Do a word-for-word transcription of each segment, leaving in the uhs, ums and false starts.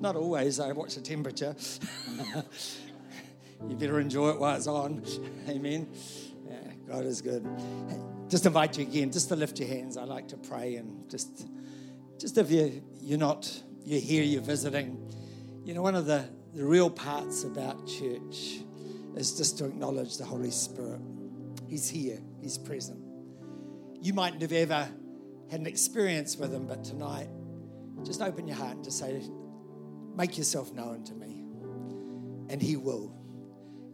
Not always, I watch the temperature. You better enjoy it while it's on. Amen. Yeah, God is good. Just invite you again, just to lift your hands. I like to pray, and just just if you, you're not, you're here, you're visiting. You know, one of the, the real parts about church is just to acknowledge the Holy Spirit. He's here. He's present. You might never ever had an experience with him, but tonight, just open your heart and just say, make yourself known to me, and he will.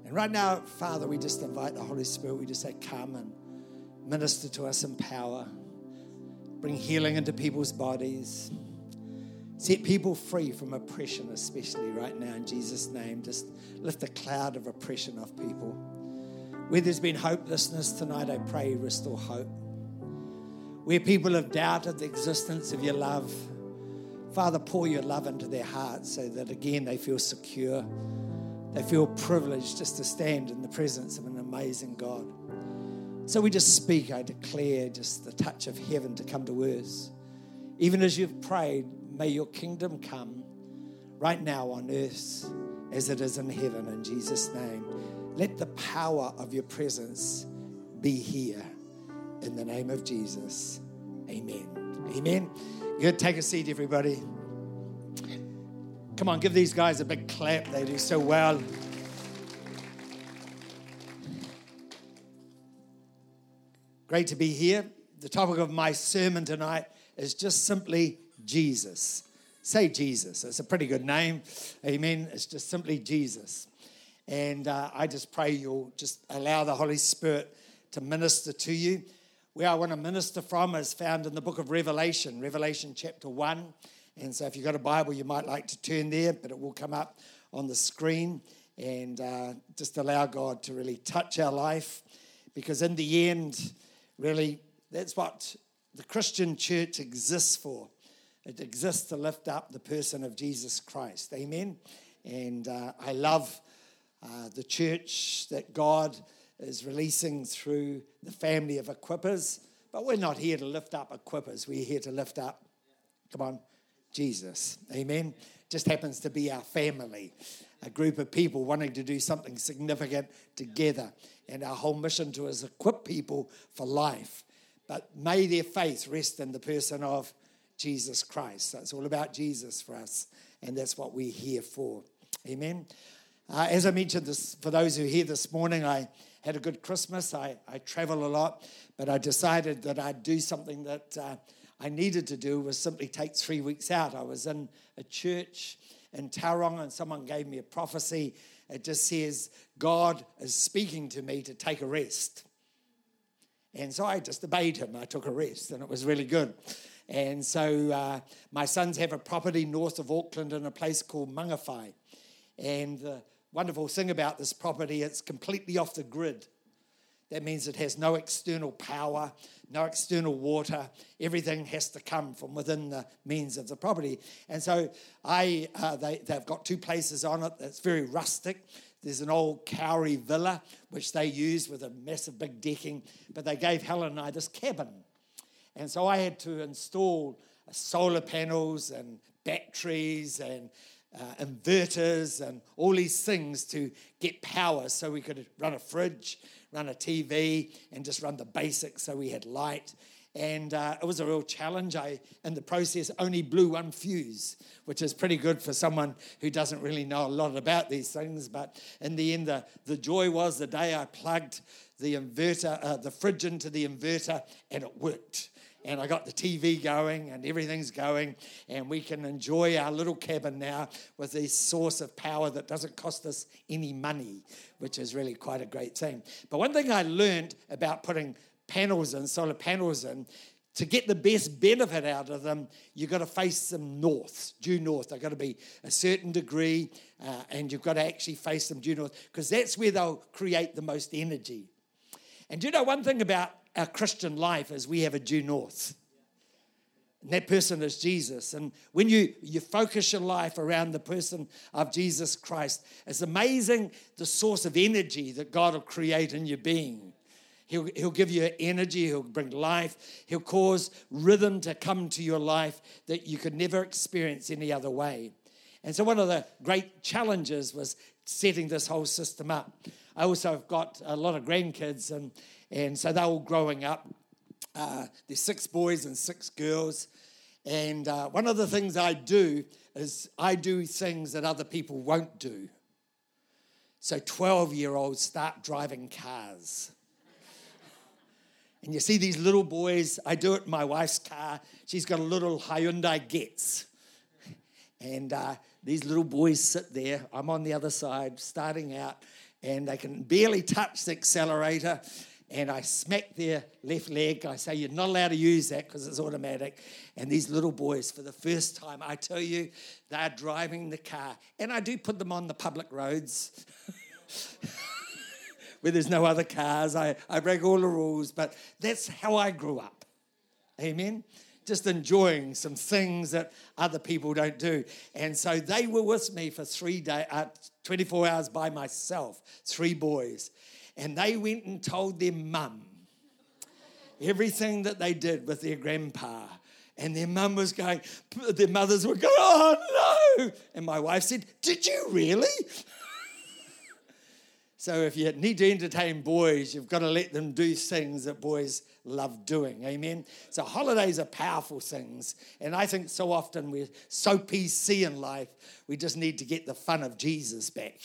And right now, Father, we just invite the Holy Spirit. We just say, come and minister to us in power. Bring healing into people's bodies. Set people free from oppression, especially right now in Jesus' name. Just lift a cloud of oppression off people. Where there's been hopelessness tonight, I pray you restore hope. Where people have doubted the existence of your love, Father, pour your love into their hearts so that again they feel secure. They feel privileged just to stand in the presence of an amazing God. So we just speak, I declare, just the touch of heaven to come to earth. Even as you've prayed, may your kingdom come right now on earth as it is in heaven, in Jesus' name. Let the power of your presence be here in the name of Jesus. Amen. Amen. Good. Take a seat, everybody. Come on, give these guys a big clap. They do so well. Great to be here. The topic of my sermon tonight is just simply Jesus. Say Jesus. It's a pretty good name. Amen. It's just simply Jesus. And uh, I just pray you'll just allow the Holy Spirit to minister to you. Where I want to minister from is found in the book of Revelation, Revelation chapter one. And so if you've got a Bible, you might like to turn there, but it will come up on the screen. And uh, just allow God to really touch our life. Because in the end, really, that's what the Christian church exists for. It exists to lift up the person of Jesus Christ. Amen? And uh, I love uh, the church that God is releasing through the family of Equippers. But we're not here to lift up Equippers. We're here to lift up, come on, Jesus. Amen. Just happens to be our family, a group of people wanting to do something significant together. And our whole mission to is equip people for life. But may their faith rest in the person of Jesus Christ. So it's all about Jesus for us. And that's what we're here for. Amen. Uh, as I mentioned, this, for those who are here this morning, I had a good Christmas. I, I travel a lot, but I decided that I'd do something that Uh, I needed to do was simply take three weeks out. I was in a church in Tauranga and someone gave me a prophecy. It just says, God is speaking to me to take a rest. And so I just obeyed him. I took a rest and it was really good. And so uh, my sons have a property north of Auckland in a place called Mangawhai. And the wonderful thing about this property, it's completely off the grid. That means it has no external power, no external water. Everything has to come from within the means of the property. And so I, uh, they, they've got two places on it that's very rustic. There's an old Kauri villa, which they use with a massive big decking. But they gave Helen and I this cabin. And so I had to install solar panels and batteries and Uh, inverters and all these things to get power so we could run a fridge, run a T V, and just run the basics so we had light. And uh, it was a real challenge. I, in the process, only blew one fuse, which is pretty good for someone who doesn't really know a lot about these things. But in the end, the, the joy was the day I plugged the inverter, uh, the fridge into the inverter, and it worked. And I got the T V going and everything's going and we can enjoy our little cabin now with this source of power that doesn't cost us any money, which is really quite a great thing. But one thing I learned about putting panels in, solar panels in, to get the best benefit out of them, you've got to face them north, due north. They've got to be a certain degree uh, and you've got to actually face them due north because that's where they'll create the most energy. And do you know one thing about our Christian life is we have a due north. And that person is Jesus. And when you, you focus your life around the person of Jesus Christ, it's amazing the source of energy that God will create in your being. He'll, he'll give you energy. He'll bring life. He'll cause rhythm to come to your life that you could never experience any other way. And so one of the great challenges was setting this whole system up. I also have got a lot of grandkids, and, and so they're all growing up. Uh, there's six boys and six girls. And uh, one of the things I do is I do things that other people won't do. So twelve-year-olds start driving cars. And you see these little boys. I do it in my wife's car. She's got a little Hyundai Getz. And uh, these little boys sit there. I'm on the other side, starting out, and they can barely touch the accelerator. And I smack their left leg. I say, you're not allowed to use that because it's automatic. And these little boys, for the first time, I tell you, they're driving the car. And I do put them on the public roads. Where there's no other cars. I, I break all the rules, but that's how I grew up. Amen? Just enjoying some things that other people don't do. And so they were with me for three days, uh, twenty-four hours by myself, three boys. And they went and told their mum everything that they did with their grandpa. And their mum was going, their mothers were going, oh no! And my wife said, did you really? So if you need to entertain boys, you've got to let them do things that boys love doing, amen? So holidays are powerful things, and I think so often we're so P C in life, we just need to get the fun of Jesus back.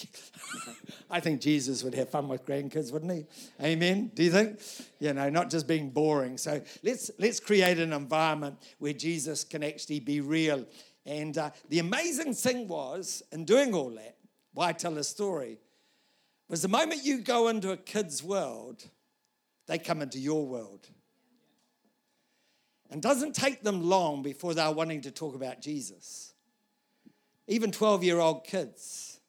I think Jesus would have fun with grandkids, wouldn't he? Amen? Do you think? You know, not just being boring. So let's let's create an environment where Jesus can actually be real. And uh, the amazing thing was, in doing all that, why I tell this story, was the moment you go into a kid's world, they come into your world. And it doesn't take them long before they're wanting to talk about Jesus. Even twelve-year-old kids,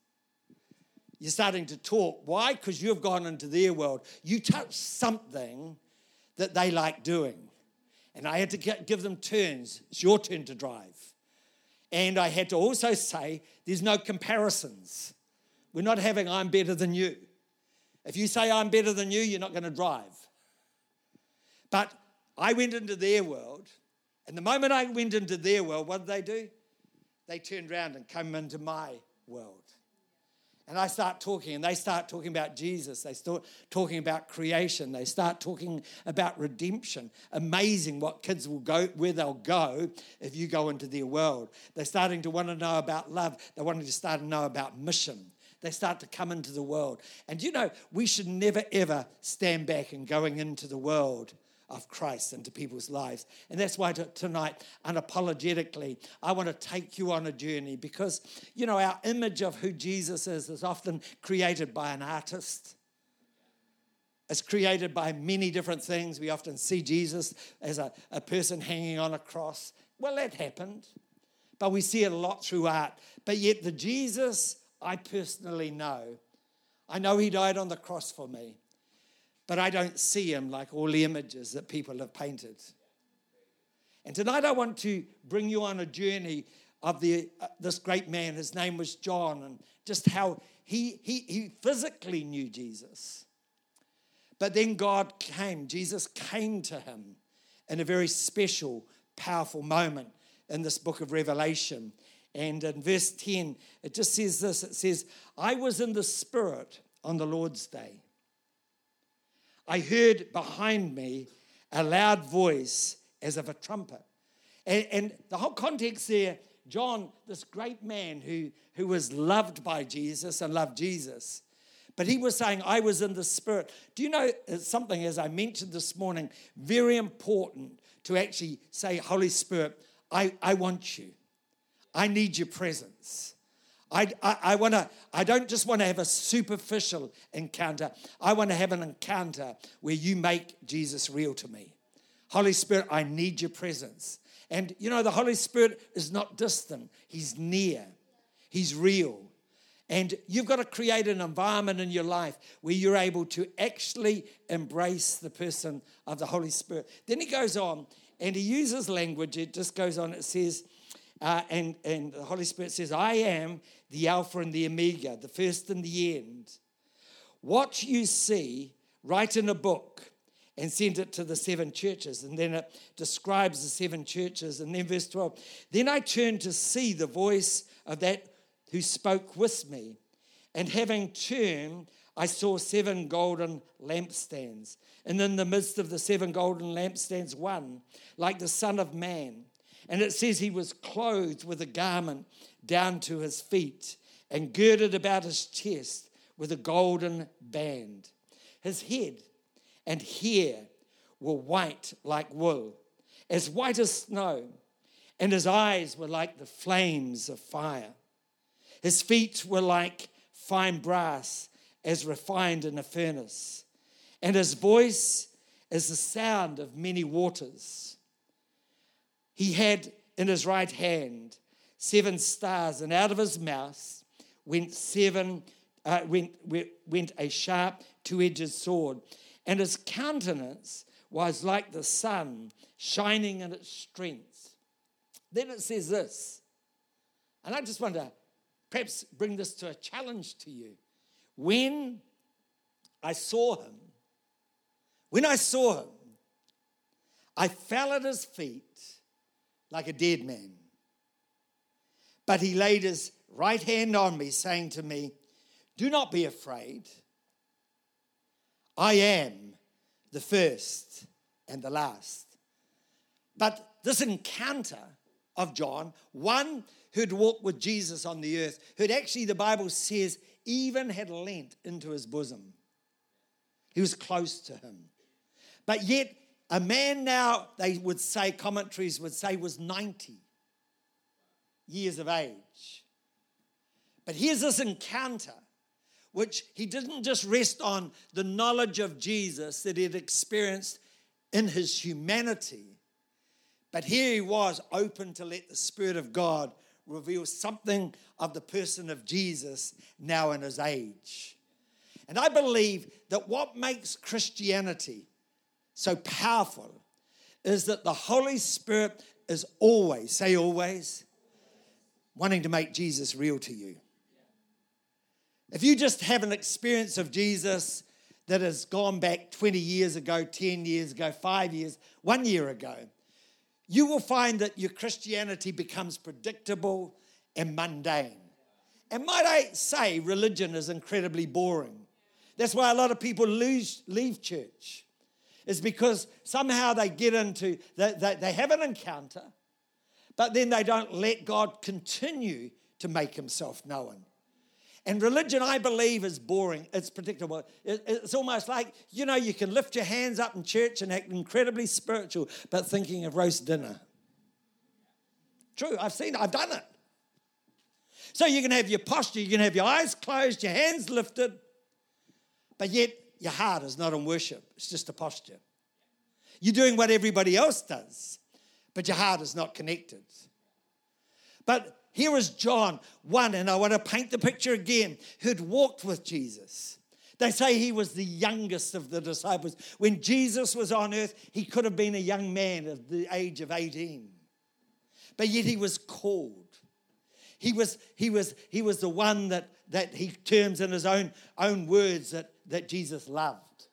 you're starting to talk. Why? Because you've gone into their world. You touch something that they like doing. And I had to give them turns. It's your turn to drive. And I had to also say there's no comparisons. We're not having I'm better than you. If you say I'm better than you, you're not going to drive. But I went into their world, and the moment I went into their world, what did they do? They turned around and come into my world. And I start talking, and they start talking about Jesus. They start talking about creation. They start talking about redemption. Amazing what kids will go, where they'll go if you go into their world. They're starting to want to know about love. They're wanting to start to know about mission. They start to come into the world. And, you know, we should never, ever stand back in going into the world of Christ into people's lives. And that's why t- tonight, unapologetically, I want to take you on a journey because, you know, our image of who Jesus is is often created by an artist. It's created by many different things. We often see Jesus as a, a person hanging on a cross. Well, that happened. But we see it a lot through art. But yet the Jesus I personally know. I know he died on the cross for me, but I don't see him like all the images that people have painted. And tonight I want to bring you on a journey of the uh, this great man. His name was John, and just how he he he physically knew Jesus. But then God came, Jesus came to him in a very special, powerful moment in this book of Revelation. And in verse ten, it just says this. It says, I was in the Spirit on the Lord's day. I heard behind me a loud voice as of a trumpet. And, and the whole context there, John, this great man who, who was loved by Jesus and loved Jesus, but he was saying, I was in the Spirit. Do you know something, as I mentioned this morning, very important to actually say, Holy Spirit, I, I want you. I need your presence. I, I, I want to. I don't just want to have a superficial encounter. I want to have an encounter where you make Jesus real to me. Holy Spirit, I need your presence. And, you know, the Holy Spirit is not distant. He's near. He's real. And you've got to create an environment in your life where you're able to actually embrace the person of the Holy Spirit. Then he goes on, and he uses language. It just goes on. It says, Uh, and, and the Holy Spirit says, I am the Alpha and the Omega, the first and the end. What you see, write in a book and send it to the seven churches. And then it describes the seven churches. And then verse twelve, then I turned to see the voice of that who spoke with me. And having turned, I saw seven golden lampstands. And in the midst of the seven golden lampstands, one, like the Son of Man. And it says he was clothed with a garment down to his feet and girded about his chest with a golden band. His head and hair were white like wool, as white as snow, and his eyes were like the flames of fire. His feet were like fine brass as refined in a furnace, and his voice is the sound of many waters. He had in his right hand seven stars, and out of his mouth went seven uh, went went a sharp two-edged sword, and his countenance was like the sun shining in its strength. Then it says this, and I just want to perhaps bring this to a challenge to you. When I saw him, when I saw him, I fell at his feet like a dead man. But he laid his right hand on me, saying to me, "Do not be afraid. I am the first and the last." But this encounter of John, one who'd walked with Jesus on the earth, who'd actually, the Bible says, even had leant into his bosom. He was close to him. But yet, a man now, they would say, commentaries would say, was ninety years of age. But here's this encounter, which he didn't just rest on the knowledge of Jesus that he had experienced in his humanity, but here he was open to let the Spirit of God reveal something of the person of Jesus now in his age. And I believe that what makes Christianity so powerful is that the Holy Spirit is always, say always, wanting to make Jesus real to you. If you just have an experience of Jesus that has gone back twenty years ago, ten years ago, five years, one year ago, you will find that your Christianity becomes predictable and mundane. And might I say, religion is incredibly boring. That's why a lot of people lose, leave church. It's because somehow they get into, they, they, they have an encounter, but then they don't let God continue to make himself known. And religion, I believe, is boring. It's predictable. It's almost like, you know, you can lift your hands up in church and act incredibly spiritual, but thinking of roast dinner. True, I've seen it. I've done it. So you can have your posture, you can have your eyes closed, your hands lifted, but yet your heart is not in worship. It's just a posture. You're doing what everybody else does, but your heart is not connected. But here is John, one, and I want to paint the picture again, who'd walked with Jesus. They say he was the youngest of the disciples. When Jesus was on earth, he could have been a young man of the age of eighteen. But yet he was called. He was, he was, he was the one that, that he terms in his own, own words that, that Jesus loved.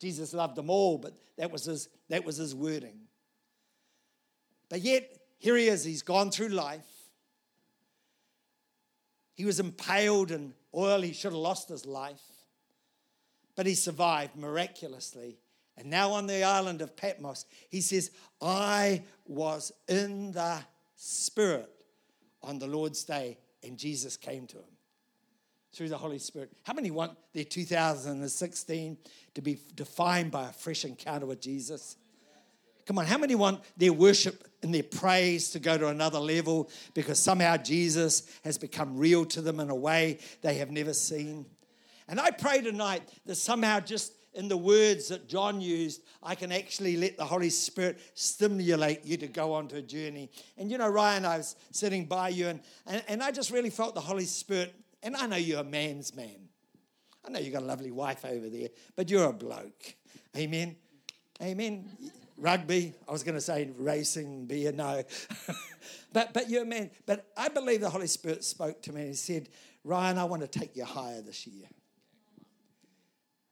Jesus loved them all, but that was his, that was his wording. But yet, here he is, he's gone through life. He was impaled in oil. He should have lost his life. But he survived miraculously. And now on the island of Patmos, he says, "I was in the Spirit on the Lord's day, and Jesus came to him through the Holy Spirit." How many want their two thousand sixteen to be defined by a fresh encounter with Jesus? Come on, how many want their worship and their praise to go to another level because somehow Jesus has become real to them in a way they have never seen? And I pray tonight that somehow just in the words that John used, I can actually let the Holy Spirit stimulate you to go on to a journey. And you know, Ryan, I was sitting by you and, and, and I just really felt the Holy Spirit. And I know you're a man's man. I know you've got a lovely wife over there, but you're a bloke. Amen. Amen. Rugby, I was going to say racing, beer, no. but but you're a man. But I believe the Holy Spirit spoke to me and said, "Ryan, I want to take you higher this year.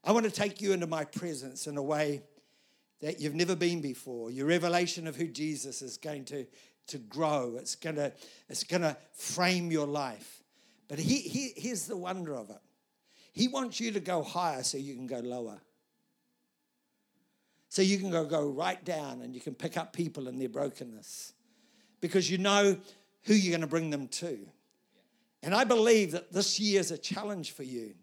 I want to take you into my presence in a way that you've never been before. Your revelation of who Jesus is going to, to grow. It's going to, it's going to frame your life. But he, he, here's the wonder of it. He wants you to go higher so you can go lower. So you can go, go right down and you can pick up people in their brokenness because you know who you're going to bring them to. And I believe that this year is a challenge for you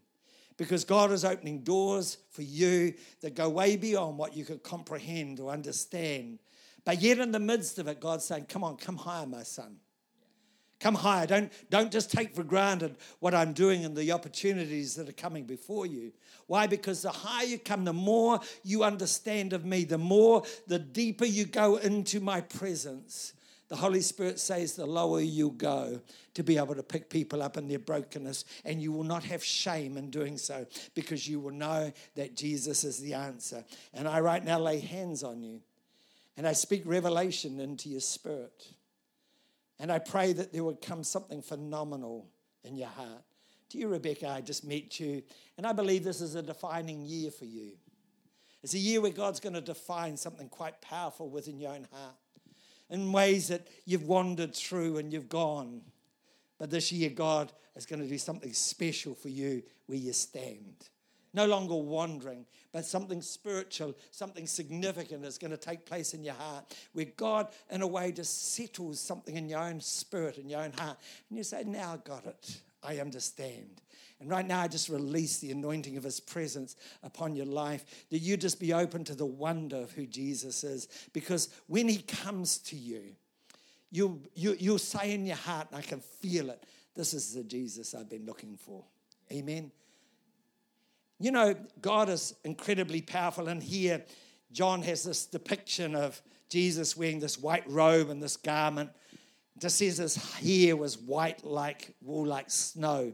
because God is opening doors for you that go way beyond what you could comprehend or understand. But yet in the midst of it, God's saying, come on, come higher, my son. Come higher. Don't, don't just take for granted what I'm doing and the opportunities that are coming before you. Why? Because the higher you come, the more you understand of me, the more, the deeper you go into my presence. The Holy Spirit says the lower you go to be able to pick people up in their brokenness, and you will not have shame in doing so because you will know that Jesus is the answer. And I right now lay hands on you, and I speak revelation into your spirit. And I pray that there would come something phenomenal in your heart. To you, Rebecca, I just met you, and I believe this is a defining year for you. It's a year where God's going to define something quite powerful within your own heart in ways that you've wandered through and you've gone. But this year, God is going to do something special for you where you stand. No longer wandering, but something spiritual, something significant is going to take place in your heart where God, in a way, just settles something in your own spirit, in your own heart. And you say, now I got it. I understand. And right now, I just release the anointing of his presence upon your life, that you just be open to the wonder of who Jesus is. Because when he comes to you, you'll, you, you'll say in your heart, and I can feel it, this is the Jesus I've been looking for. Amen. You know, God is incredibly powerful. And here, John has this depiction of Jesus wearing this white robe and this garment. It just says his hair was white like wool, like snow.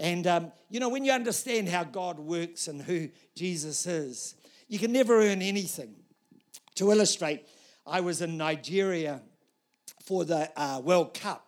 And, um, you know, when you understand how God works and who Jesus is, you can never earn anything. To illustrate, I was in Nigeria for the uh, World Cup.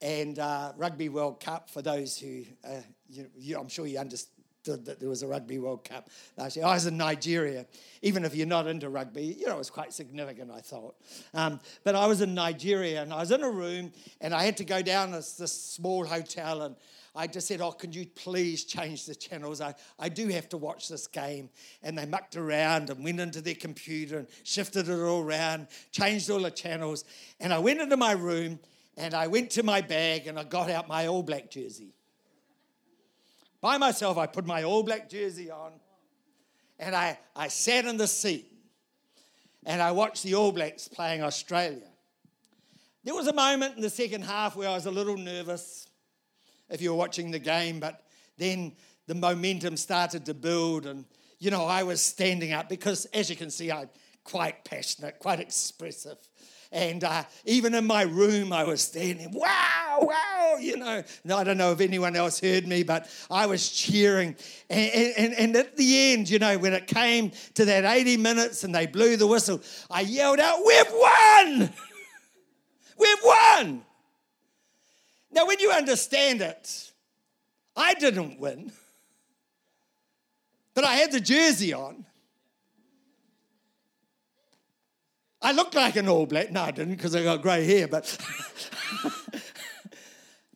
And uh, Rugby World Cup, for those who, uh, you, you, I'm sure you understand, that there was a Rugby World Cup last year. I was in Nigeria. Even if you're not into rugby, you know, it was quite significant, I thought. Um, but I was in Nigeria, and I was in a room, and I had to go down to this, this small hotel, and I just said, oh, can you please change the channels? I, I do have to watch this game. And they mucked around and went into their computer and shifted it all around, changed all the channels. And I went into my room, and I went to my bag, and I got out my All Black jersey. By myself, I put my All Black jersey on, and I, I sat in the seat, and I watched the All Blacks playing Australia. There was a moment in the second half where I was a little nervous, if you were watching the game, but then the momentum started to build, and, you know, I was standing up because, as you can see, I'm quite passionate, quite expressive. And uh, even in my room, I was standing, wow, wow, you know. Now, I don't know if anyone else heard me, but I was cheering. And, and, and at the end, you know, when it came to that eighty minutes and they blew the whistle, I yelled out, we've won! We've won! Now, when you understand it, I didn't win, but I had the jersey on. I looked like an All Black. No, I didn't because I got grey hair. But,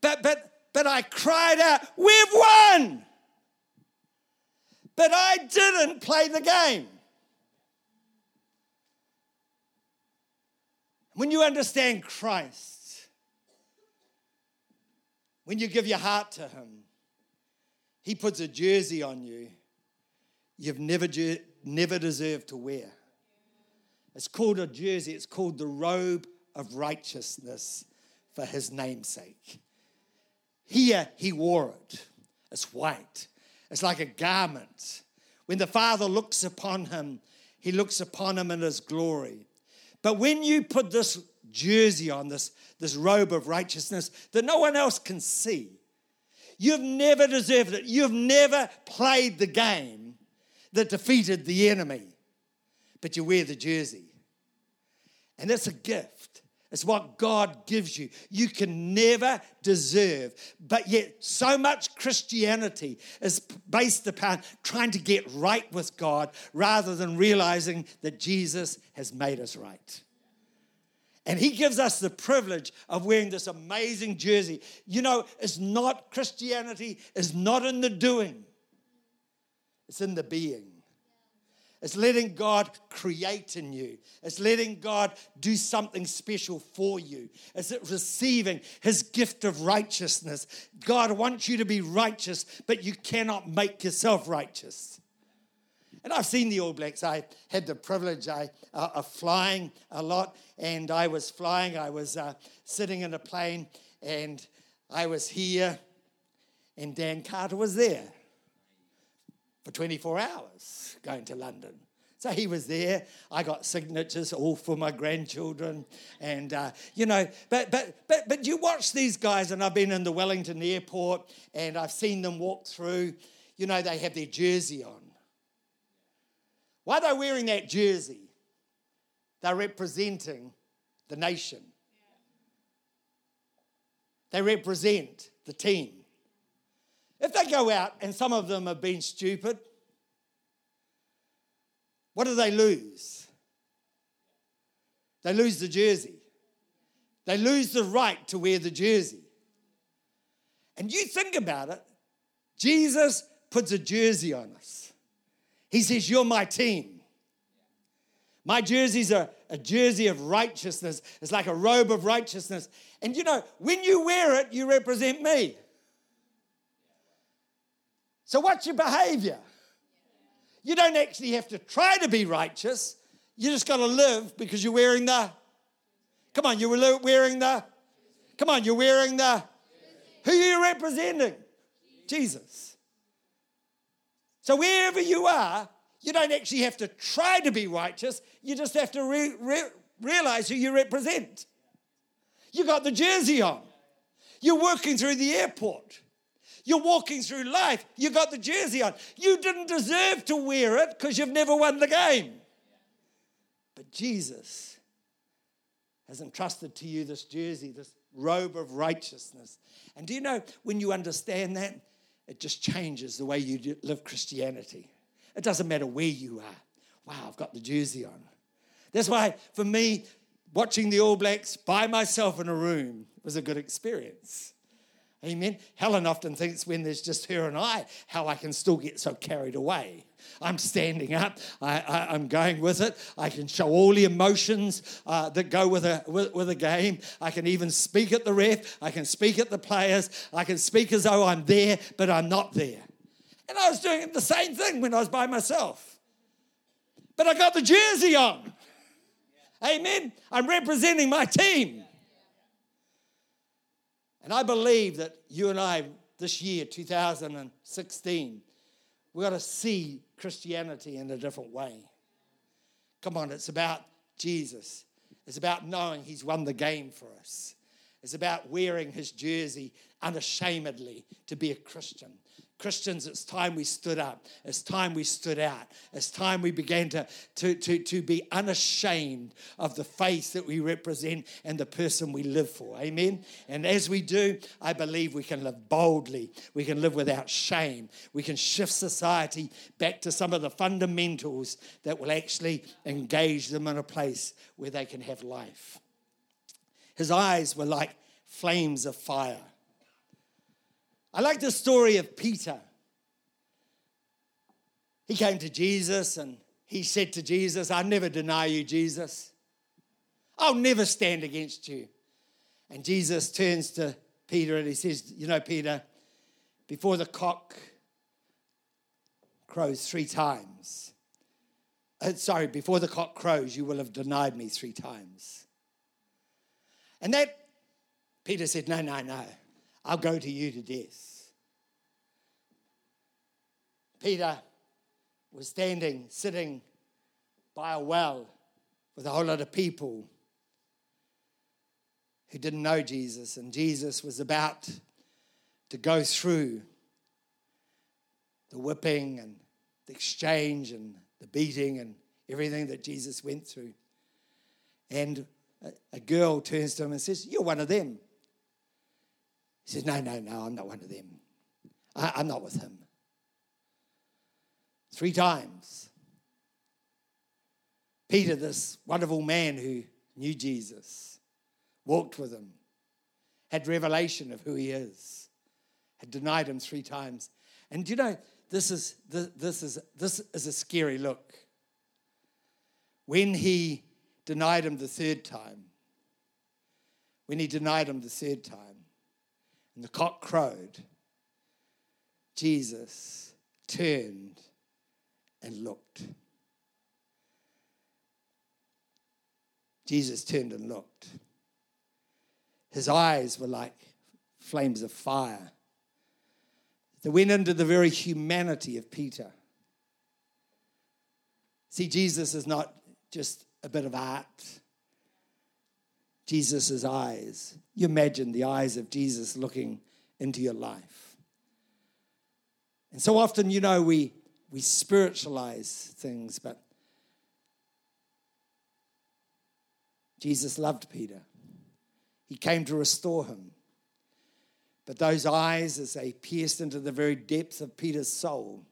but, but, but I cried out, we've won! But I didn't play the game. When you understand Christ, when you give your heart to him, he puts a jersey on you you've never, never deserved to wear. It's called a jersey. It's called the robe of righteousness for his namesake. Here, he wore it. It's white. It's like a garment. When the Father looks upon him, he looks upon him in his glory. But when you put this jersey on, this, this robe of righteousness that no one else can see, you've never deserved it. You've never played the game that defeated the enemy. But you wear the jersey. And that's a gift. It's what God gives you. You can never deserve. But yet so much Christianity is based upon trying to get right with God rather than realizing that Jesus has made us right. And he gives us the privilege of wearing this amazing jersey. You know, it's not Christianity, it's not in the doing. It's in the being. It's letting God create in you. It's letting God do something special for you. It's receiving his gift of righteousness. God wants you to be righteous, but you cannot make yourself righteous. And I've seen the All Blacks. I had the privilege I, uh, of flying a lot, and I was flying. I was uh, sitting in a plane, and I was here, and Dan Carter was there for twenty-four hours going to London. So he was there. I got signatures all for my grandchildren. And, uh, you know, but, but but but you watch these guys, and I've been in the Wellington airport, and I've seen them walk through. You know, they have their jersey on. Why are they wearing that jersey? They're representing the nation. They represent the team. If they go out, and some of them have been stupid, what do they lose? They lose the jersey. They lose the right to wear the jersey. And you think about it, Jesus puts a jersey on us. He says, you're my team. My jersey's a, a jersey of righteousness. It's like a robe of righteousness. And you know, when you wear it, you represent me. So what's your behavior? You don't actually have to try to be righteous. You just got to live because you're wearing the... Come on, you're wearing the... Come on, you're wearing the... Who are you representing? Jesus. So wherever you are, you don't actually have to try to be righteous. You just have to re- re- realize who you represent. You got the jersey on. You're working through the airport. You're walking through life. You got the jersey on. You didn't deserve to wear it because you've never won the game. But Jesus has entrusted to you this jersey, this robe of righteousness. And do you know, when you understand that, it just changes the way you live Christianity. It doesn't matter where you are. Wow, I've got the jersey on. That's why, for me, watching the All Blacks by myself in a room was a good experience. Amen. Helen often thinks when there's just her and I, how I can still get so carried away. I'm standing up. I, I, I'm going with it. I can show all the emotions uh, that go with a with, with a game. I can even speak at the ref. I can speak at the players. I can speak as though I'm there, but I'm not there. And I was doing the same thing when I was by myself. But I got the jersey on. Amen. I'm representing my team. And I believe that you and I, this year, two thousand sixteen, we've got to see Christianity in a different way. Come on, it's about Jesus. It's about knowing he's won the game for us. It's about wearing his jersey unashamedly to be a Christian. Christians, it's time we stood up. It's time we stood out. It's time we began to, to, to, to be unashamed of the faith that we represent and the person we live for. Amen? And as we do, I believe we can live boldly. We can live without shame. We can shift society back to some of the fundamentals that will actually engage them in a place where they can have life. His eyes were like flames of fire. I like the story of Peter. He came to Jesus and he said to Jesus, I'll never deny you, Jesus. I'll never stand against you. And Jesus turns to Peter and he says, you know, Peter, before the cock crows three times, uh, sorry, before the cock crows, you will have denied me three times. And that, Peter said, no, no, no. I'll go to you to death. Peter was standing, sitting by a well with a whole lot of people who didn't know Jesus, and Jesus was about to go through the whipping and the exchange and the beating and everything that Jesus went through. And a girl turns to him and says, you're one of them. He says, no, no, no, I'm not one of them. I, I'm not with him. Three times. Peter, this wonderful man who knew Jesus, walked with him, had revelation of who he is, had denied him three times. And you know, this is this, this is this is a scary look. When he denied him the third time, when he denied him the third time, and the cock crowed, Jesus turned and looked. Jesus turned and looked. His eyes were like flames of fire. They went into the very humanity of Peter. See, Jesus is not just a bit of art. Jesus' eyes. You imagine the eyes of Jesus looking into your life. And so often, you know, we, we spiritualize things, but Jesus loved Peter. He came to restore him. But those eyes, as they pierced into the very depths of Peter's soul,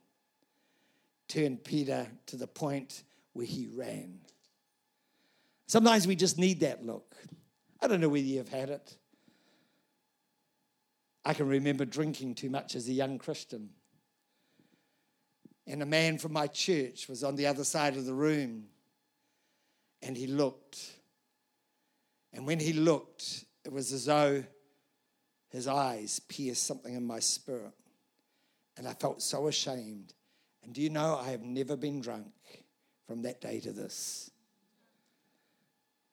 turned Peter to the point where he ran. Sometimes we just need that look. I don't know whether you've had it. I can remember drinking too much as a young Christian. And a man from my church was on the other side of the room. And he looked. And when he looked, it was as though his eyes pierced something in my spirit. And I felt so ashamed. And do you know, I have never been drunk from that day to this.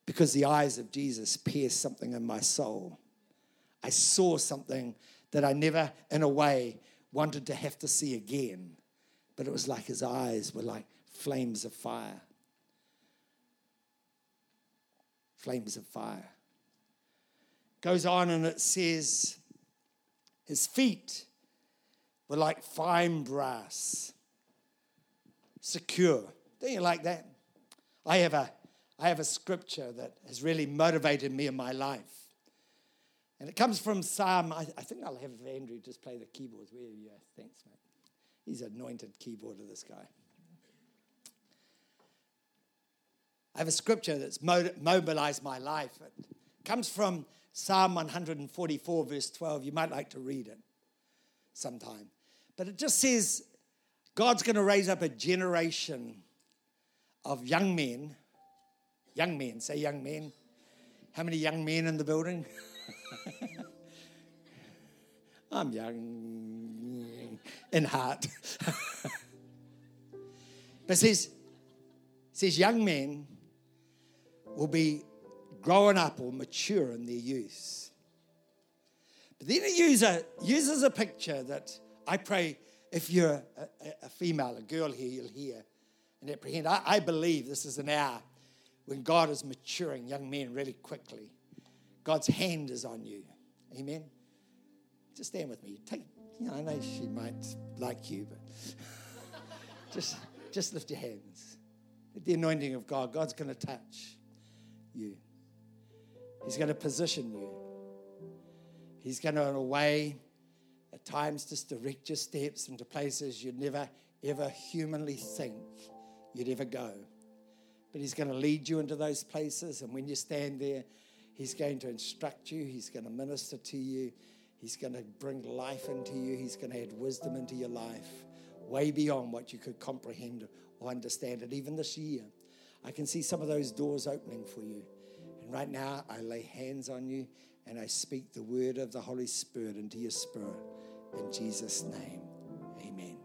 Because the eyes of Jesus pierced something in my soul. I saw something that I never, in a way, wanted to have to see again. But it was like his eyes were like flames of fire. Flames of fire. Goes on and it says, his feet were like fine brass, secure. Don't you like that? I have a, I have a scripture that has really motivated me in my life. And it comes from Psalm, I, I think I'll have Andrew just play the keyboards. Where are you? Thanks, mate. He's an anointed keyboarder, this guy. I have a scripture that's mobilized my life. It comes from Psalm one forty-four, verse twelve. You might like to read it sometime. But it just says, God's going to raise up a generation of young men. Young men, say young men. How many young men in the building? I'm young in heart. But it says, it says young men will be growing up or mature in their youth. But then it uses, uses a picture that I pray, if you're a, a female, a girl here, you'll hear and apprehend. I, I believe this is an hour when God is maturing young men really quickly. God's hand is on you. Amen? Just stand with me. Take, you know, I know she might like you, but just, just lift your hands. With the anointing of God, God's going to touch you. He's going to position you. He's going to, in a way, at times just direct your steps into places you'd never, ever humanly think you'd ever go. But he's going to lead you into those places. And when you stand there, he's going to instruct you. He's going to minister to you. He's going to bring life into you. He's going to add wisdom into your life, way beyond what you could comprehend or understand it. Even this year, I can see some of those doors opening for you. And right now, I lay hands on you and I speak the word of the Holy Spirit into your spirit. In Jesus' name, amen.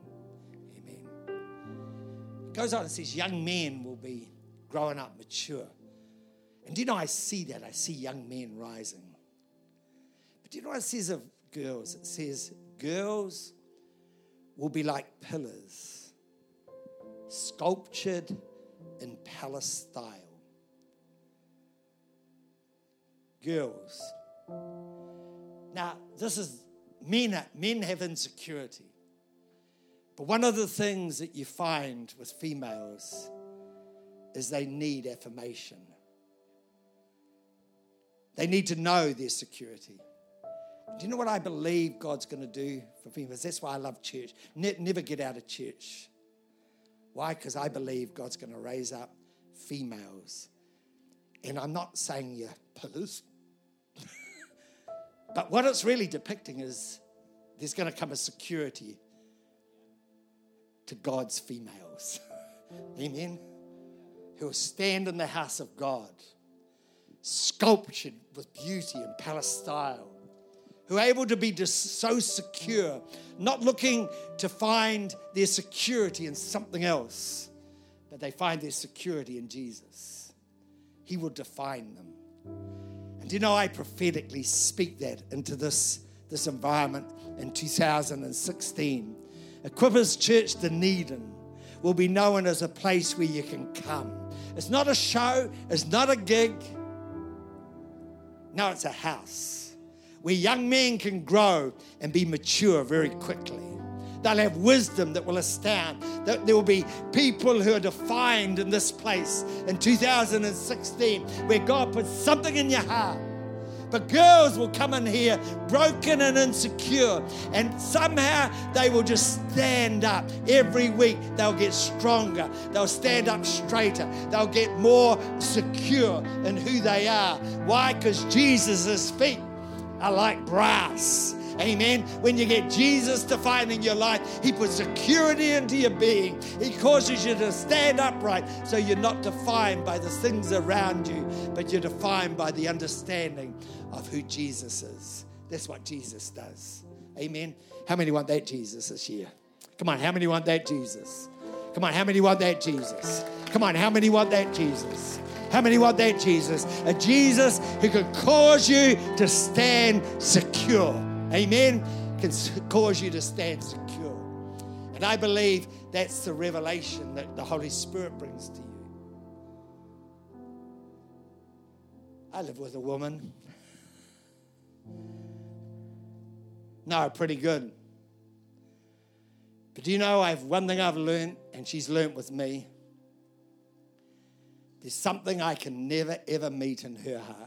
Amen. It goes on and says, young men will be growing up mature. And do you know, I see that. I see young men rising. But do you know what it says of girls? It says, girls will be like pillars, sculptured in palace style. Girls. Now, this is, men, men have insecurity. But one of the things that you find with females is they need affirmation. They need to know their security. Do you know what I believe God's going to do for females? That's why I love church. Ne- never get out of church. Why? Because I believe God's going to raise up females. And I'm not saying you're pillars. But what it's really depicting is there's going to come a security to God's females. Amen? Who will stand in the house of God, sculptured with beauty and palace style, who are able to be just so secure, not looking to find their security in something else, but they find their security in Jesus. He will define them. And you know, I prophetically speak that into this, this environment in two thousand sixteen. Equippers Church Dunedin will be known as a place where you can come. It's not a show, it's not a gig. No, it's a house where young men can grow and be mature very quickly. They'll have wisdom that will astound. There will be people who are defined in this place in two thousand sixteen where God puts something in your heart. But girls will come in here broken and insecure, and somehow they will just stand up. Every week they'll get stronger. They'll stand up straighter. They'll get more secure in who they are. Why? Because Jesus' feet are like brass. Amen. When you get Jesus defining your life, He puts security into your being. He causes you to stand upright so you're not defined by the things around you, but you're defined by the understanding of who Jesus is. That's what Jesus does. Amen. How many want that Jesus this year? Come on, how many want that Jesus? Come on, how many want that Jesus? Come on, how many want that Jesus? How many want that Jesus? A Jesus who can cause you to stand secure. Amen, can cause you to stand secure. And I believe that's the revelation that the Holy Spirit brings to you. I live with a woman. No, pretty good. But do you know, I have one thing I've learned, and she's learned with me. There's something I can never, ever meet in her heart.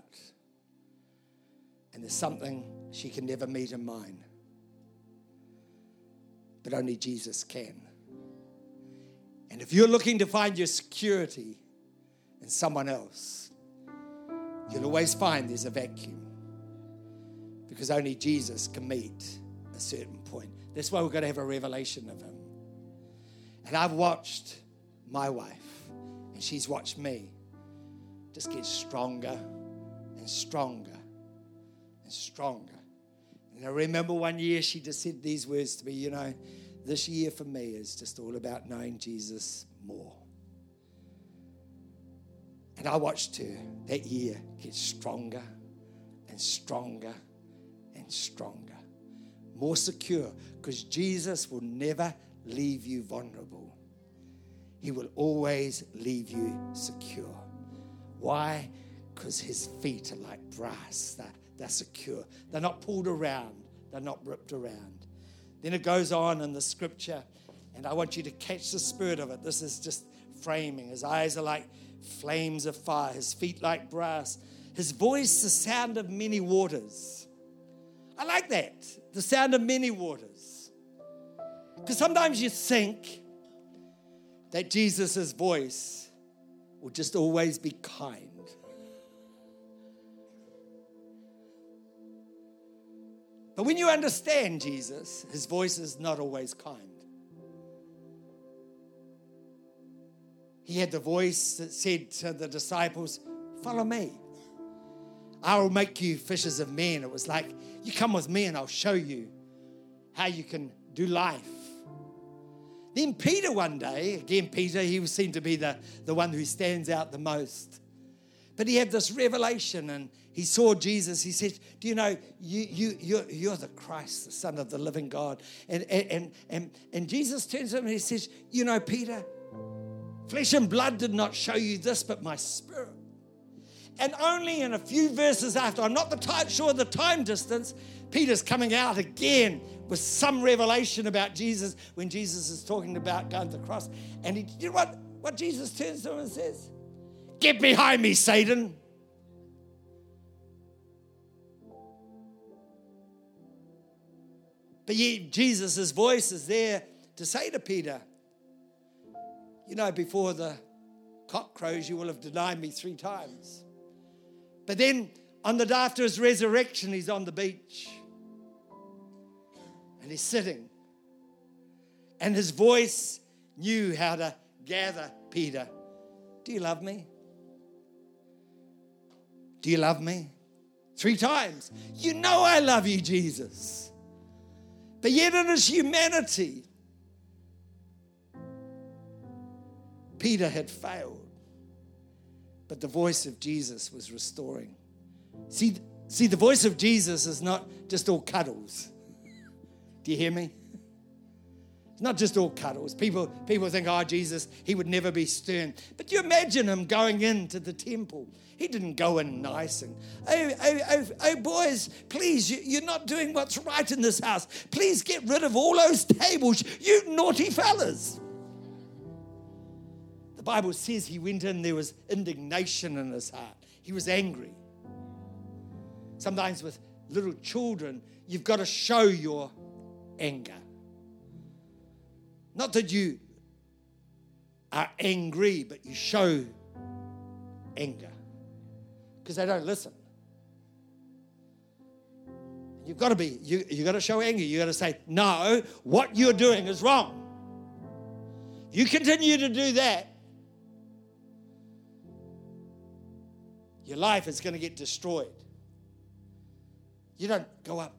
And there's something she can never meet in mine. But only Jesus can. And if you're looking to find your security in someone else, you'll always find there's a vacuum. Because only Jesus can meet a certain point. That's why we've got to have a revelation of Him. And I've watched my wife, and she's watched me, just get stronger and stronger. Stronger. And I remember one year she just said these words to me, you know, this year for me is just all about knowing Jesus more. And I watched her that year get stronger and stronger and stronger. More secure, because Jesus will never leave you vulnerable. He will always leave you secure. Why? Because His feet are like brass. They're They're secure. They're not pulled around. They're not ripped around. Then it goes on in the scripture, and I want you to catch the spirit of it. This is just framing. His eyes are like flames of fire. His feet like brass. His voice, the sound of many waters. I like that. The sound of many waters. Because sometimes you think that Jesus' voice will just always be kind. But when you understand Jesus, His voice is not always kind. He had the voice that said to the disciples, follow me. I will make you fishers of men. It was like, you come with me and I'll show you how you can do life. Then Peter one day, again Peter, he seemed to be the, the one who stands out the most. But he had this revelation and he saw Jesus. He said, do you know, you, you, you're, you're the Christ, the Son of the living God. And, and, and, and Jesus turns to him and He says, you know, Peter, flesh and blood did not show you this, but my Spirit. And only in a few verses after, I'm not the time, sure of the time distance, Peter's coming out again with some revelation about Jesus when Jesus is talking about going to the cross. And he, you know what, what Jesus turns to him and says? Get behind me, Satan. But yet Jesus' voice is there to say to Peter, you know, before the cock crows, you will have denied me three times. But then On the day after his resurrection, he's on the beach. And he's sitting. And his voice knew how to gather Peter. Do you love me? Do you love me? Three times. You know I love you, Jesus. But yet in his humanity, Peter had failed. But the voice of Jesus was restoring. See, see, the voice of Jesus is not just all cuddles. Do you hear me? It's not just all cuddles. People, people think, oh, Jesus, he would never be stern. But you imagine him going into the temple. He didn't go in nice and, oh, oh, oh, oh boys, please, you, you're not doing what's right in this house. Please get rid of all those tables, you naughty fellas. The Bible says he went in, there was indignation in his heart. He was angry. Sometimes with little children, you've got to show your anger. Not that you are angry, but you show anger because they don't listen. You've got to be, you, you've got to show anger. You've got to say, no, what you're doing is wrong. You continue to do that, your life is going to get destroyed. You don't go up,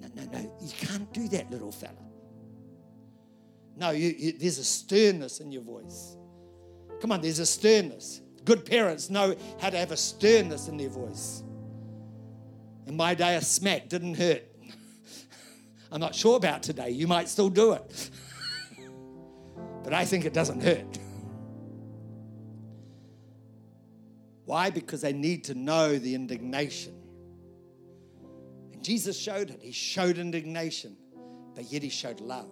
no, no, no, you can't do that, little fella. No, you, you, there's a sternness in your voice. Come on, there's a sternness. Good parents know how to have a sternness in their voice. In my day, a smack didn't hurt. I'm not sure about today. You might still do it. But I think it doesn't hurt. Why? Because they need to know the indignation. And Jesus showed it. He showed indignation, but yet he showed love.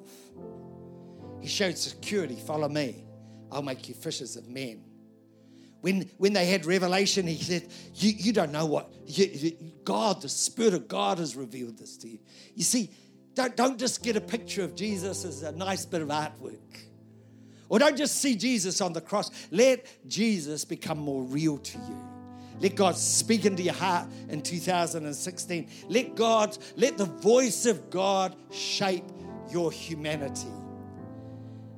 He showed security. Follow me. I'll make you fishers of men. When, when they had revelation, he said, you, you don't know what. You, you, God, the Spirit of God has revealed this to you. You see, don't, don't just get a picture of Jesus as a nice bit of artwork. Or don't just see Jesus on the cross. Let Jesus become more real to you. Let God speak into your heart in two thousand sixteen. Let God, let the voice of God shape your humanity.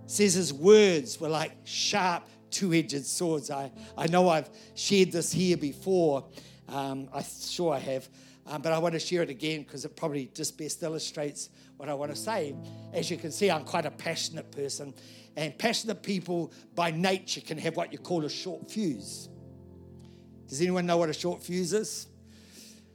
It says his words were like sharp two-edged swords. I, I know I've shared this here before. Um, I'm sure I have. Um, but I want to share it again because it probably just best illustrates what I want to say. As you can see, I'm quite a passionate person. And passionate people by nature can have what you call a short fuse. Does anyone know what a short fuse is?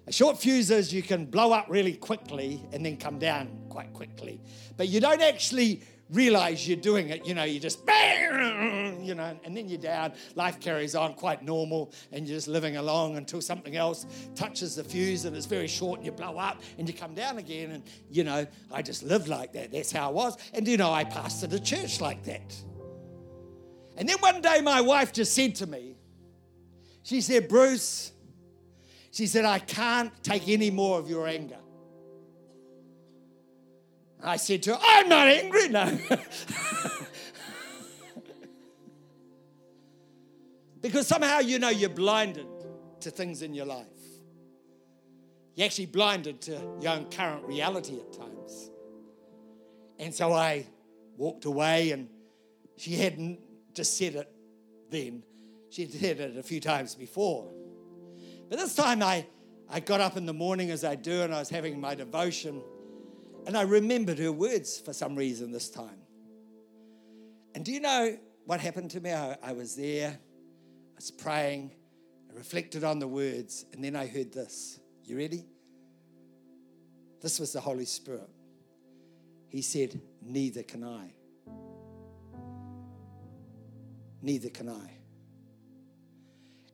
A short fuse is you can blow up really quickly and then come down quite quickly. But you don't actually realize you're doing it. You know, you just bang, you know, and then you're down. Life carries on quite normal and you're just living along until something else touches the fuse and it's very short and you blow up and you come down again. And, you know, I just lived like that. That's how I was. And, you know, I pastored a church like that. And then one day my wife just said to me, she said, Bruce, she said, I can't take any more of your anger. I said to her, I'm not angry, no. Because somehow, you know, you're blinded to things in your life. You're actually blinded to your own current reality at times. And so I walked away and she hadn't just said it then. She had said it a few times before. But this time I, I got up in the morning as I do and I was having my devotion. And I remembered her words for some reason this time. And do you know what happened to me? I, I was there, I was praying, I reflected on the words, and then I heard this. You ready? This was the Holy Spirit. He said, neither can I. Neither can I.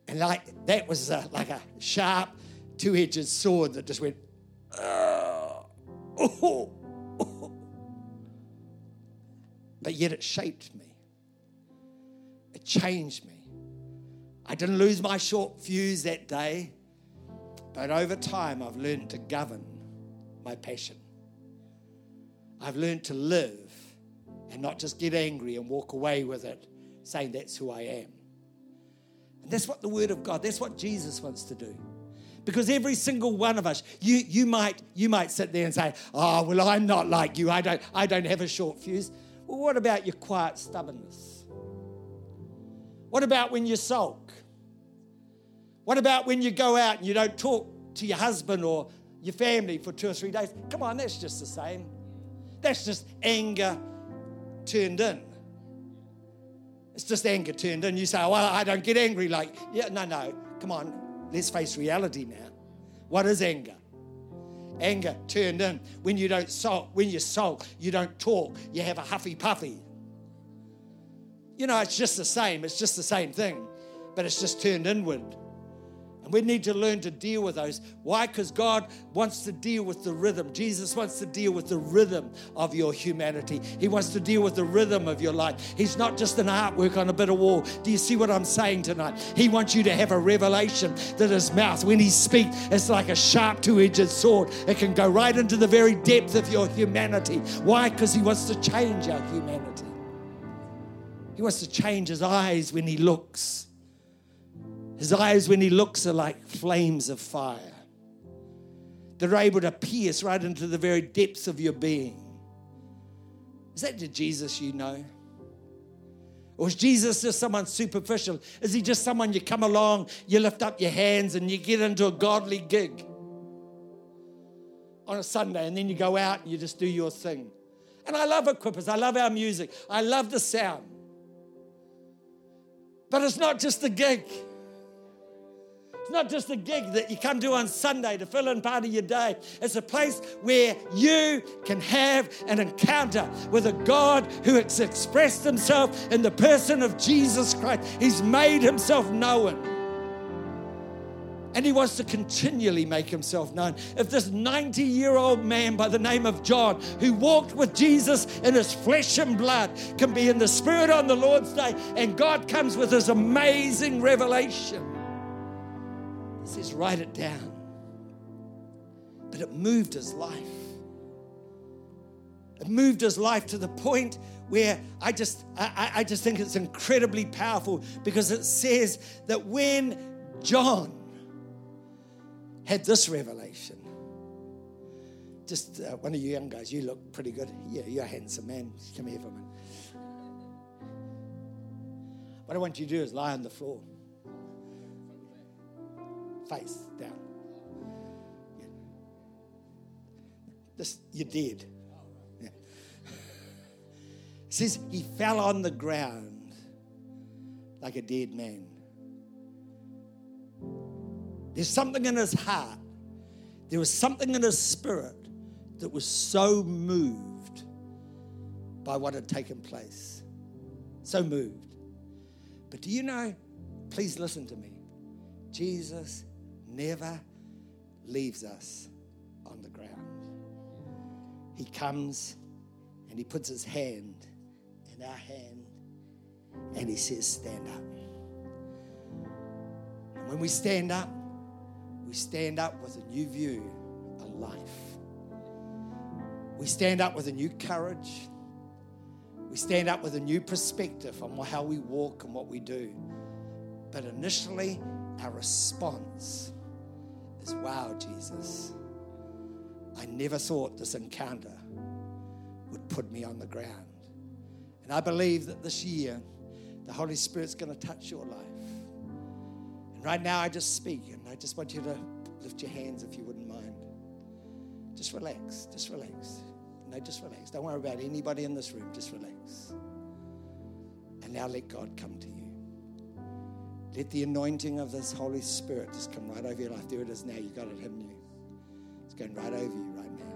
And like that was a, like a sharp, two-edged sword that just went, ugh. Oh, oh. But yet it shaped me. It changed me. I didn't lose my short fuse that day, but over time I've learned to govern my passion. I've learned to live and not just get angry and walk away with it, saying that's who I am. And that's what the Word of God, that's what Jesus wants to do. Because every single one of us, you you might you might sit there and say, oh, well, I'm not like you. I don't I don't have a short fuse. Well, what about your quiet stubbornness? What about when you sulk? What about when you go out and you don't talk to your husband or your family for two or three days? Come on, that's just the same. That's just anger turned in. It's just anger turned in. You say, well, I don't get angry like, yeah, no, no, come on. Let's face reality now. What is anger? Anger turned in. When you don't sulk, when you sulk, you don't talk, you have a huffy puffy. You know, it's just the same. It's just the same thing, but it's just turned inward. And we need to learn to deal with those. Why? Because God wants to deal with the rhythm. Jesus wants to deal with the rhythm of your humanity. He wants to deal with the rhythm of your life. He's not just an artwork on a bit of wall. Do you see what I'm saying tonight? He wants you to have a revelation that his mouth, when he speaks, it's like a sharp two-edged sword. It can go right into the very depth of your humanity. Why? Because he wants to change our humanity. He wants to change his eyes when he looks. His eyes, when he looks, are like flames of fire. They're able to pierce right into the very depths of your being. Is that the Jesus you know? Or is Jesus just someone superficial? Is he just someone you come along, you lift up your hands, and you get into a godly gig on a Sunday, and then you go out and you just do your thing? And I love Equippers. I love our music. I love the sound. But it's not just the gig. It's not just a gig that you come to on Sunday to fill in part of your day. It's a place where you can have an encounter with a God who has expressed himself in the person of Jesus Christ. He's made himself known. And he wants to continually make himself known. If this ninety-year-old man by the name of John, who walked with Jesus in his flesh and blood, can be in the Spirit on the Lord's day, and God comes with his amazing revelation. It says, write it down. But it moved his life. It moved his life to the point where I just, I, I just think it's incredibly powerful, because it says that when John had this revelation, just uh, one of you young guys, you look pretty good. Yeah, you're a handsome man. Come here for a minute. What I want you to do is lie on the floor. Face down. Yeah. This, you're dead. Yeah. It says he fell on the ground like a dead man. There's something in his heart. There was something in his spirit that was so moved by what had taken place. So moved. But do you know, please listen to me, Jesus never leaves us on the ground. He comes and he puts his hand in our hand and he says, stand up. And when we stand up, we stand up with a new view of life. We stand up with a new courage. We stand up with a new perspective on how we walk and what we do. But initially, our response is, wow, Jesus, I never thought this encounter would put me on the ground. And I believe that this year, the Holy Spirit's going to touch your life. And right now I just speak, and I just want you to lift your hands if you wouldn't mind. Just relax, just relax. No, just relax. Don't worry about anybody in this room. Just relax. And now let God come to you. Let the anointing of this Holy Spirit just come right over your life. There it is now. You got it, haven't you? It's going right over you right now.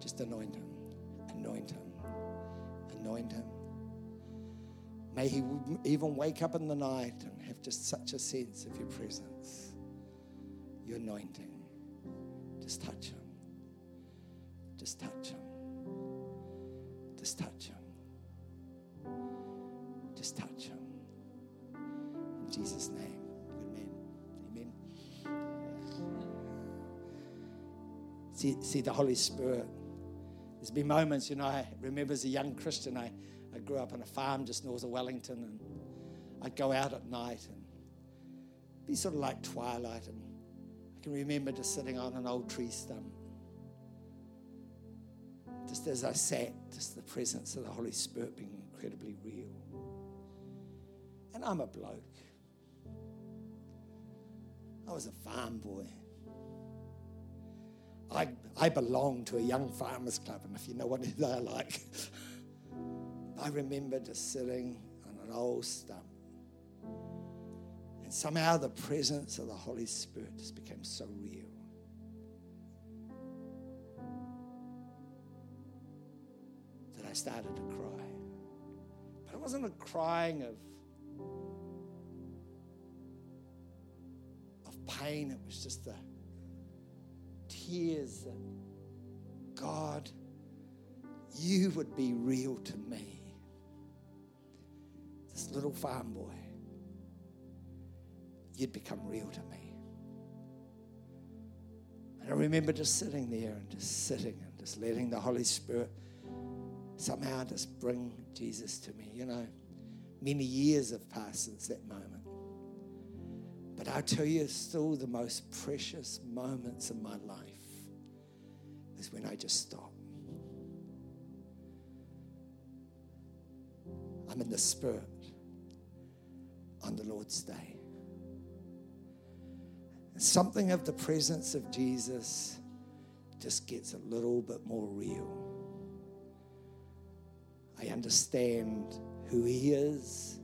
Just anoint him. Anoint him. Anoint him. May he even wake up in the night and have just such a sense of your presence. Your anointing. Just touch him. Just touch him. Just touch him. Just touch him. In Jesus' name. Amen. Amen. See, see the Holy Spirit. There's been moments, you know, I remember as a young Christian, I, I grew up on a farm just north of Wellington, and I'd go out at night and be sort of like twilight, and can remember just sitting on an old tree stump. Just as I sat, just the presence of the Holy Spirit being incredibly real. And I'm a bloke. I was a farm boy. I I belonged to a young farmers club, and if you know what they're like. I remember just sitting on an old stump. And somehow the presence of the Holy Spirit just became so real. That I started to cry. But it wasn't a crying of of pain, it was just the tears that God, you would be real to me. This little farm boy, you'd become real to me. And I remember just sitting there and just sitting and just letting the Holy Spirit somehow just bring Jesus to me. You know, many years have passed since that moment. But I tell you, still the most precious moments in my life is when I just stop. I'm in the Spirit on the Lord's day. And something of the presence of Jesus just gets a little bit more real. I understand who He is,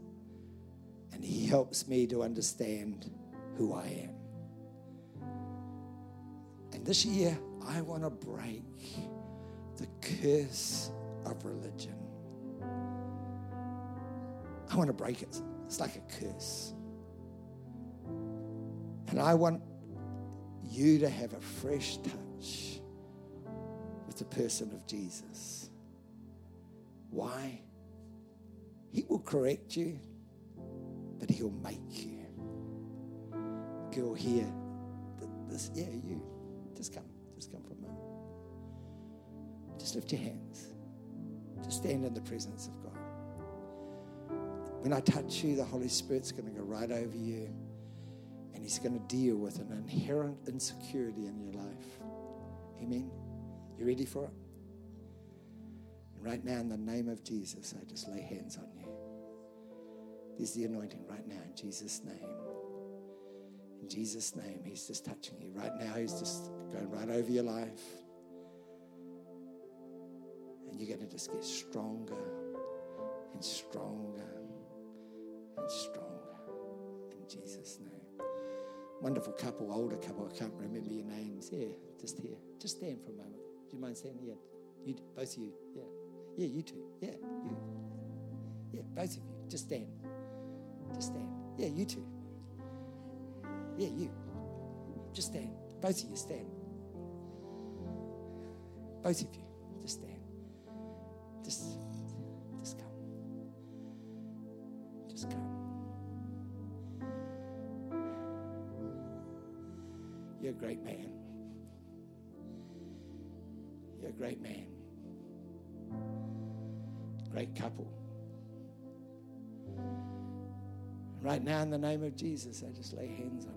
and He helps me to understand who I am. And this year, I want to break the curse of religion. I want to break it. It's like a curse. And I want you to have a fresh touch with the person of Jesus. Why? He will correct you, but He'll make you. Girl here, this, yeah, you. Just come. Just come for a moment. Just lift your hands. Just stand in the presence of God. When I touch you, the Holy Spirit's going to go right over you, and He's going to deal with an inherent insecurity in your life. Amen? You ready for it? And right now, in the name of Jesus, I just lay hands on you. There's the anointing right now in Jesus' name. In Jesus' name, He's just touching you. Right now, He's just going right over your life. And you're going to just get stronger and stronger and stronger in Jesus' name. Wonderful couple, older couple, I can't remember your names. Yeah, just here. Just stand for a moment. Do you mind standing here? You, both of you. Yeah. Yeah, you two. Yeah, you. Yeah, both of you. Just stand. Just stand. Yeah, you two. Yeah, you. Just stand. Both of you stand. Both of you. Just stand. Just, just come. Just come. You're a great man. You're a great man. Great couple. Right now, in the name of Jesus, I just lay hands on you.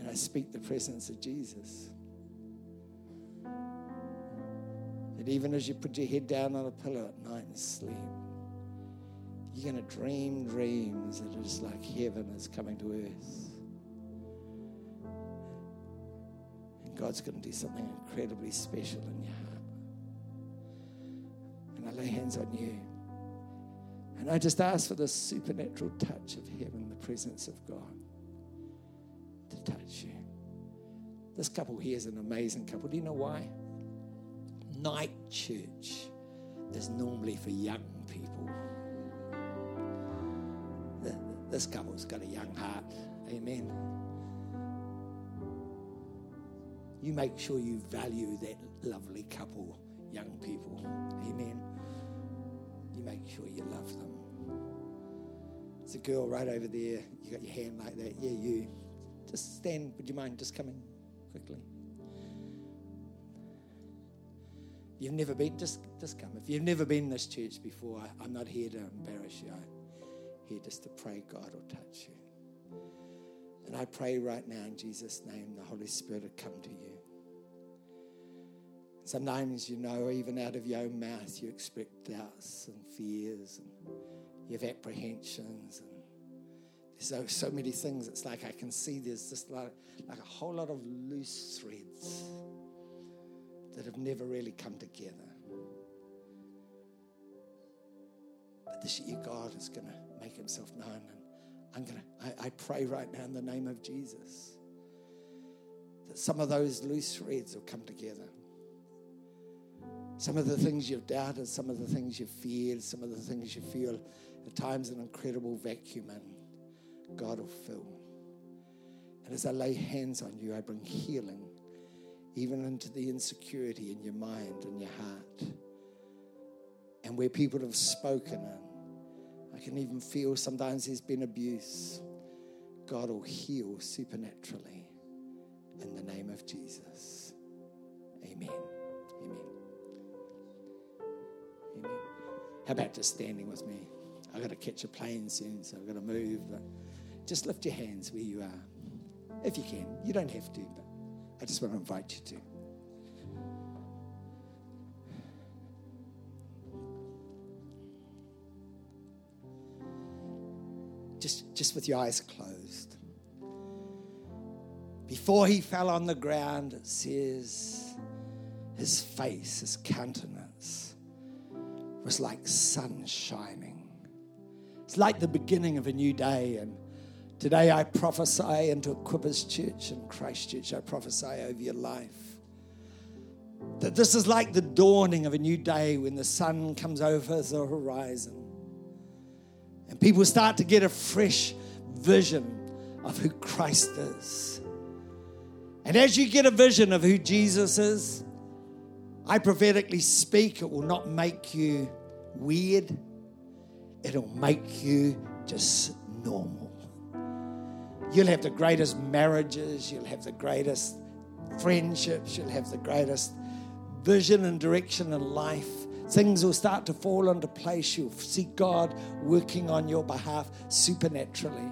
And I speak the presence of Jesus. That even as you put your head down on a pillow at night and sleep, you're going to dream dreams that are just like heaven is coming to earth. And God's going to do something incredibly special in your heart. And I lay hands on you. And I just ask for the supernatural touch of heaven, the presence of God, to touch you. This couple here is an amazing couple. Do you know why? Night church is normally for young people. This couple's got a young heart. Amen. You make sure you value that lovely couple, young people. Amen. You make sure you love them. There's a girl right over there. You got your hand like that. Yeah, you. Just stand. Would you mind just coming quickly? You've never been. Just, just come. If you've never been in this church before, I, I'm not here to embarrass you. I'm here just to pray God will touch you. And I pray right now in Jesus' name, the Holy Spirit will come to you. Sometimes, you know, even out of your own mouth, you expect doubts and fears and you have apprehensions. And there's so, so many things. It's like I can see there's just like, like a whole lot of loose threads that have never really come together. But this year, God is going to make himself known. And I'm going to, I pray right now in the name of Jesus that some of those loose threads will come together. Some of the things you've doubted, some of the things you've feared, some of the things you feel at times an incredible vacuum in, God will fill. And as I lay hands on you, I bring healing, even into the insecurity in your mind and your heart. And where people have spoken, I can even feel sometimes there's been abuse. God will heal supernaturally in the name of Jesus. Amen. Amen. Amen. How about just standing with me? I've got to catch a plane soon, so I've got to move. But just lift your hands where you are, if you can. You don't have to, but I just want to invite you to. Just, just with your eyes closed. Before he fell on the ground, it says his face, his countenance was like sun shining. It's like the beginning of a new day. And today I prophesy into Equippers Church and Christchurch. I prophesy over your life that this is like the dawning of a new day when the sun comes over the horizon. And people start to get a fresh vision of who Christ is. And as you get a vision of who Jesus is, I prophetically speak, it will not make you weird. It'll make you just normal. You'll have the greatest marriages. You'll have the greatest friendships. You'll have the greatest vision and direction in life. Things will start to fall into place. You'll see God working on your behalf supernaturally.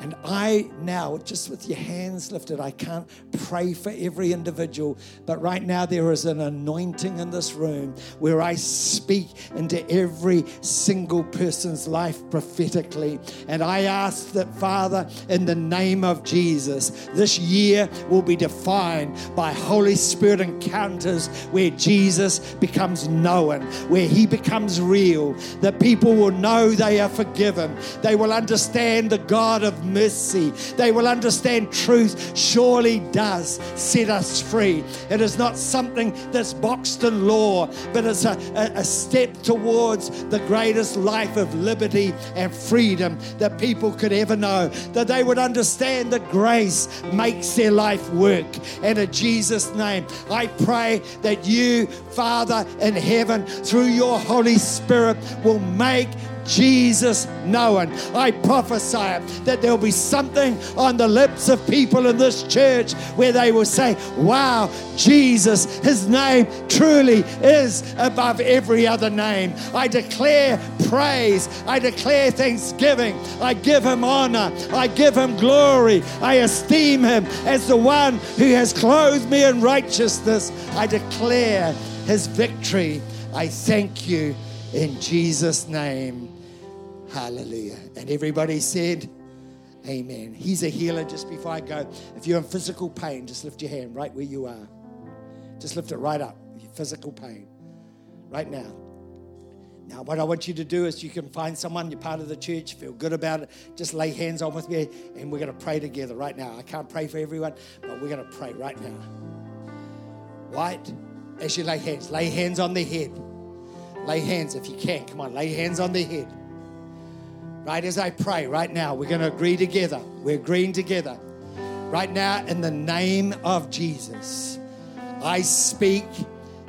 And I now, just with your hands lifted, I can't pray for every individual, but right now there is an anointing in this room where I speak into every single person's life prophetically. And I ask that, Father, in the name of Jesus, this year will be defined by Holy Spirit encounters where Jesus becomes known, where he becomes real, that people will know they are forgiven. They will understand the God of mercy. They will understand truth surely does set us free. It is not something that's boxed in law, but it's a, a, a step towards the greatest life of liberty and freedom that people could ever know. That they would understand that grace makes their life work. And in Jesus' name, I pray that you, Father in heaven, through your Holy Spirit, will make Jesus known. I prophesy that there'll be something on the lips of people in this church where they will say, wow, Jesus, his name truly is above every other name. I declare praise. I declare thanksgiving. I give him honor. I give him glory. I esteem him as the one who has clothed me in righteousness. I declare his victory. I thank you in Jesus' name. Hallelujah. And everybody said, amen. He's a healer. Just before I go, if you're in physical pain, just lift your hand right where you are. Just lift it right up, physical pain, right now. Now, what I want you to do is you can find someone, you're part of the church, feel good about it, just lay hands on with me, and we're going to pray together right now. I can't pray for everyone, but we're going to pray right now. Right? As you lay hands, lay hands on their head. Lay hands if you can. Come on, lay hands on their head. Right as I pray, right now, we're going to agree together. We're agreeing together. Right now, in the name of Jesus, I speak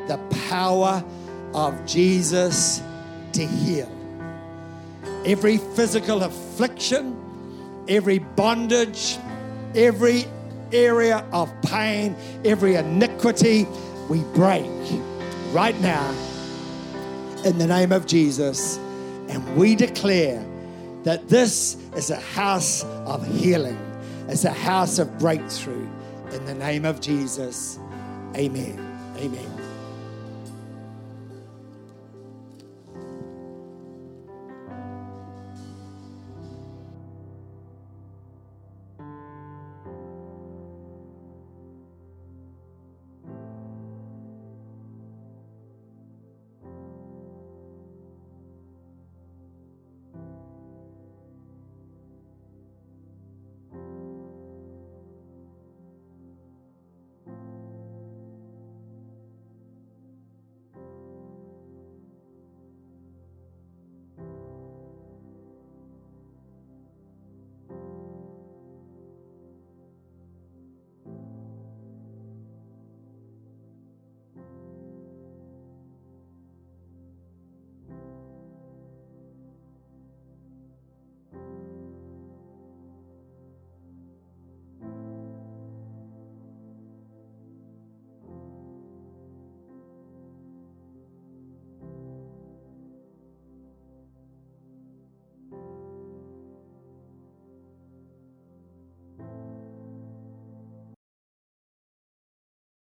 the power of Jesus to heal. Every physical affliction, every bondage, every area of pain, every iniquity, we break right now in the name of Jesus. And we declare that this is a house of healing. It's a house of breakthrough. In the name of Jesus, amen. Amen.